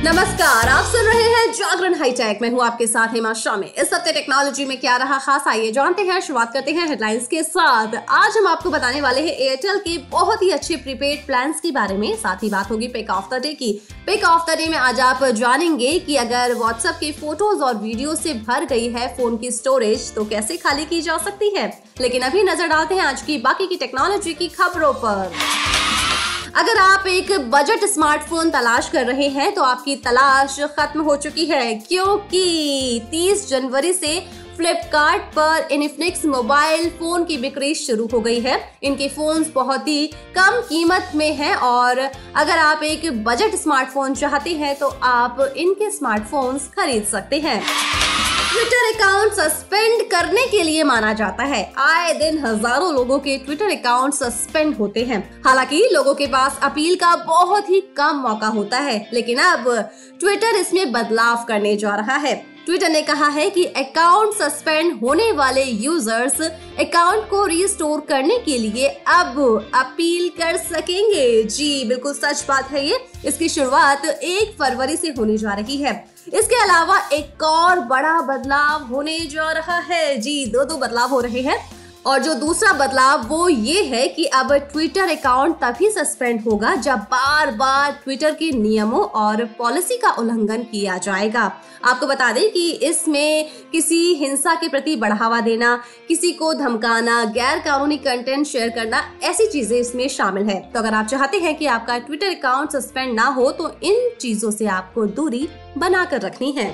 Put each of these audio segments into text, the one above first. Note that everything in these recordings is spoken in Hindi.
नमस्कार, आप सुन रहे हैं जागरण हाईटेक। मैं हूं आपके साथ हेमा शामी। इस हफ्ते टेक्नोलॉजी में क्या रहा खास, आइए जानते हैं। शुरुआत करते हैं हेडलाइंस के साथ। आज हम आपको बताने वाले हैं एयरटेल के बहुत ही अच्छे प्रीपेड प्लान्स के बारे में। साथ ही बात होगी पिक ऑफ द डे की। पिक ऑफ द डे में आज आप जानेंगे कि अगर व्हाट्सएप के फोटोज और वीडियो से भर गई है फोन की स्टोरेज तो कैसे खाली की जा सकती है। लेकिन अभी नजर डालते हैं आज की बाकी की टेक्नोलॉजी की खबरों पर। अगर आप एक बजट स्मार्टफोन तलाश कर रहे हैं तो आपकी तलाश खत्म हो चुकी है, क्योंकि 30 जनवरी से फ्लिपकार्ट पर इनफिनिक्स मोबाइल फोन की बिक्री शुरू हो गई है। इनके फोन्स बहुत ही कम कीमत में हैं और अगर आप एक बजट स्मार्टफोन चाहते हैं तो आप इनके स्मार्टफोन्स खरीद सकते हैं। ट्विटर अकाउंट सस्पेंड करने के लिए माना जाता है। आए दिन हजारों लोगों के ट्विटर अकाउंट सस्पेंड होते हैं। हालांकि लोगों के पास अपील का बहुत ही कम मौका होता है, लेकिन अब ट्विटर इसमें बदलाव करने जा रहा है। ट्विटर ने कहा है कि अकाउंट सस्पेंड होने वाले यूजर्स अकाउंट को रिस्टोर करने के लिए अब अपील कर सकेंगे। जी बिल्कुल सच बात है ये। इसकी शुरुआत 1 फरवरी से होने जा रही है। इसके अलावा एक और बड़ा बदलाव होने जा रहा है। जी दो बदलाव हो रहे हैं और जो दूसरा बदलाव वो ये है कि अब ट्विटर अकाउंट तभी सस्पेंड होगा जब बार बार ट्विटर के नियमों और पॉलिसी का उल्लंघन किया जाएगा। आपको बता दें कि इसमें किसी हिंसा के प्रति बढ़ावा देना, किसी को धमकाना, गैर कानूनी कंटेंट शेयर करना, ऐसी चीजें इसमें शामिल है। तो अगर आप चाहते हैं कि आपका ट्विटर अकाउंट सस्पेंड ना हो तो इन चीजों से आपको दूरी बना कर रखनी है।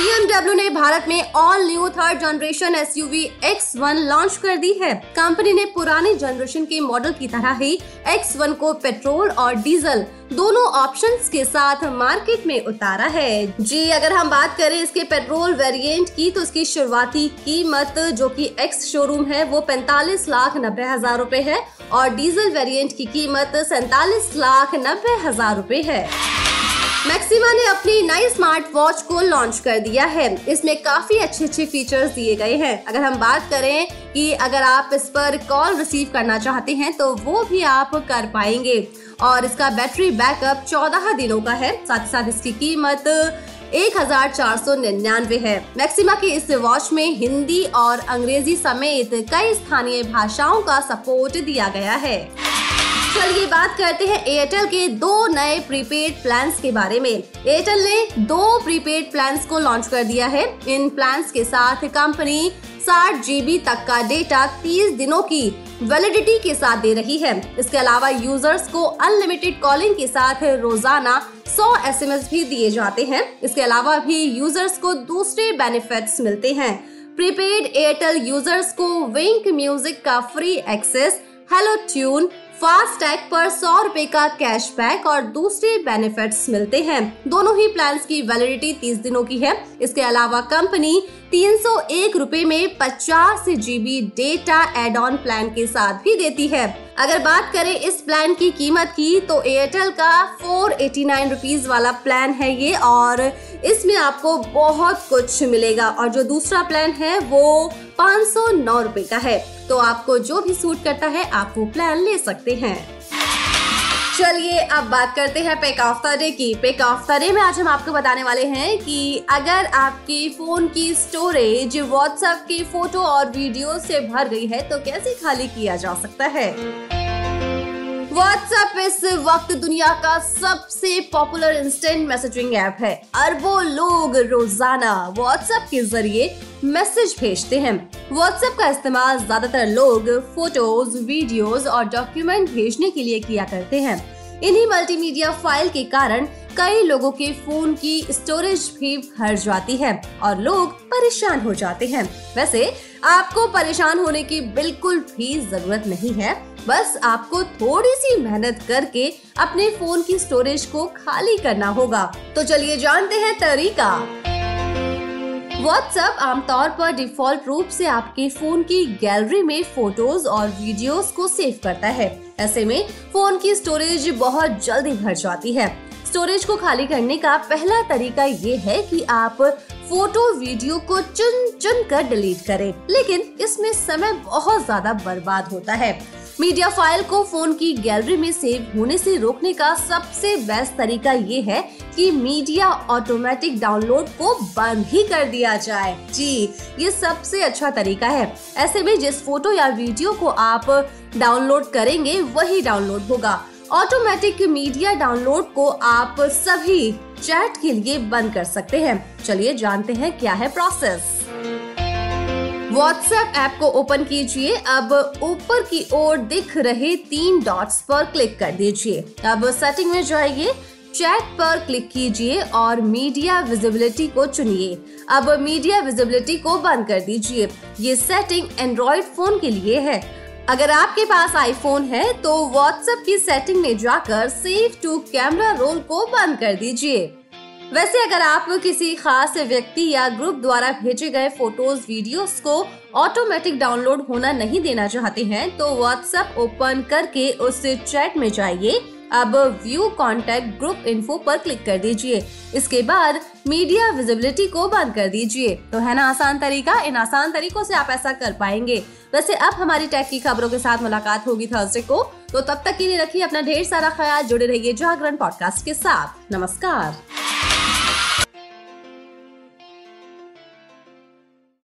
BMW ने भारत में all new 3rd generation SUV X1 launch कर दी है। कंपनी ने पुराने जनरेशन के मॉडल की तरह ही X1 को पेट्रोल और डीजल दोनों ऑप्शंस के साथ मार्केट में उतारा है। जी अगर हम बात करें इसके पेट्रोल वेरिएंट की तो इसकी शुरुआती कीमत जो कि एक्स शोरूम है वो 45,90,000 रूपए है और डीजल वेरिएंट की कीमत 47,90,000 रूपए है। मैक्सिमा ने अपनी नई स्मार्ट वॉच को लॉन्च कर दिया है। इसमें काफी अच्छे फीचर्स दिए गए हैं। अगर हम बात करें कि अगर आप इस पर कॉल रिसीव करना चाहते हैं तो वो भी आप कर पाएंगे और इसका बैटरी बैकअप 14 दिनों का है। साथ ही साथ इसकी कीमत 1499 है। मैक्सिमा की इस वॉच में हिंदी और अंग्रेजी समेत कई स्थानीय भाषाओं का सपोर्ट दिया गया है। चलिए बात करते हैं एयरटेल के 2 नए प्रीपेड प्लान्स के बारे में। एयरटेल ने 2 प्रीपेड प्लान्स को लॉन्च कर दिया है। इन प्लान्स के साथ कंपनी 60 GB तक का डेटा 30 दिनों की वैलिडिटी के साथ दे रही है। इसके अलावा यूजर्स को अनलिमिटेड कॉलिंग के साथ रोजाना 100 SMS भी दिए जाते हैं। इसके अलावा भी यूजर्स को दूसरे बेनिफिट्स मिलते हैं। प्रीपेड एयरटेल यूजर्स को विंक म्यूजिक का free access, hello tune, FASTag पर 100 रुपए का कैशबैक और दूसरे बेनिफिट्स मिलते हैं। दोनों ही प्लान्स की वैलिडिटी 30 दिनों की है। इसके अलावा कंपनी 301 रुपए में 50 GB data add on plan के साथ भी देती है। अगर बात करें इस प्लान की कीमत की तो एयरटेल का 489 रुपीज वाला प्लान है ये और इसमें आपको बहुत कुछ मिलेगा। और जो दूसरा प्लान है वो 509 रुपए का है। तो आपको जो भी सूट करता है आप वो प्लान ले सकते हैं। चलिए अब बात करते हैं पिक ऑफ द डे की। पिक ऑफ द डे में आज हम आपको बताने वाले हैं कि अगर आपके फोन की स्टोरेज व्हाट्सएप के फोटो और वीडियो से भर गई है तो कैसे खाली किया जा सकता है। व्हाट्सएप इस वक्त दुनिया का सबसे पॉपुलर इंस्टेंट मैसेजिंग ऐप है। अरबों लोग रोजाना व्हाट्सएप के जरिए मैसेज भेजते हैं। व्हाट्सएप का इस्तेमाल ज्यादातर लोग फोटोज, वीडियोस और डॉक्यूमेंट भेजने के लिए किया करते हैं। इन्हीं मल्टीमीडिया फाइल के कारण कई लोगों के फोन की स्टोरेज भी भर जाती है और लोग परेशान हो जाते हैं। वैसे आपको परेशान होने की बिल्कुल भी जरूरत नहीं है, बस आपको थोड़ी सी मेहनत करके अपने फोन की स्टोरेज को खाली करना होगा। तो चलिए जानते हैं तरीका। व्हाट्सएप आमतौर पर डिफॉल्ट रूप से आपके फोन की गैलरी में फोटोज और वीडियोस को सेव करता है। ऐसे में फोन की स्टोरेज बहुत जल्दी भर जाती है। स्टोरेज को खाली करने का पहला तरीका ये है कि आप फोटो वीडियो को चुन चुन कर डिलीट करें, लेकिन इसमें समय बहुत ज्यादा बर्बाद होता है। मीडिया फाइल को फोन की गैलरी में सेव होने से रोकने का सबसे बेस्ट तरीका ये है कि मीडिया ऑटोमेटिक डाउनलोड को बंद ही कर दिया जाए। जी, ये सबसे अच्छा तरीका है। ऐसे में जिस फोटो या वीडियो को आप डाउनलोड करेंगे वही डाउनलोड होगा। ऑटोमेटिक मीडिया डाउनलोड को आप सभी चैट के लिए बंद कर सकते हैं। चलिए जानते हैं क्या है प्रोसेस। WhatsApp ऐप को ओपन कीजिए। अब ऊपर की ओर दिख रहे 3 डॉट्स पर क्लिक कर दीजिए। अब सेटिंग में जाइए, चैट पर क्लिक कीजिए और मीडिया विजिबिलिटी को चुनिए। अब मीडिया विजिबिलिटी को बंद कर दीजिए। ये सेटिंग एंड्रॉइड फोन के लिए है। अगर आपके पास आईफोन है तो WhatsApp की सेटिंग में जाकर सेव टू कैमरा रोल को बंद कर दीजिए। वैसे अगर आप किसी खास व्यक्ति या ग्रुप द्वारा भेजे गए फोटोज वीडियोस को ऑटोमेटिक डाउनलोड होना नहीं देना चाहते हैं तो WhatsApp ओपन करके उस चैट में जाइए। अब व्यू कॉन्टैक्ट ग्रुप इन्फो पर क्लिक कर दीजिए। इसके बाद मीडिया विजिबिलिटी को बंद कर दीजिए। तो है ना आसान तरीका। इन आसान तरीकों से आप ऐसा कर पाएंगे। वैसे अब हमारी टेक की खबरों के साथ मुलाकात होगी थर्सडे को। तो तब तक के लिए रखिए अपना ढेर सारा ख्याल। जुड़े रहिए जागरण पॉडकास्ट के साथ। नमस्कार।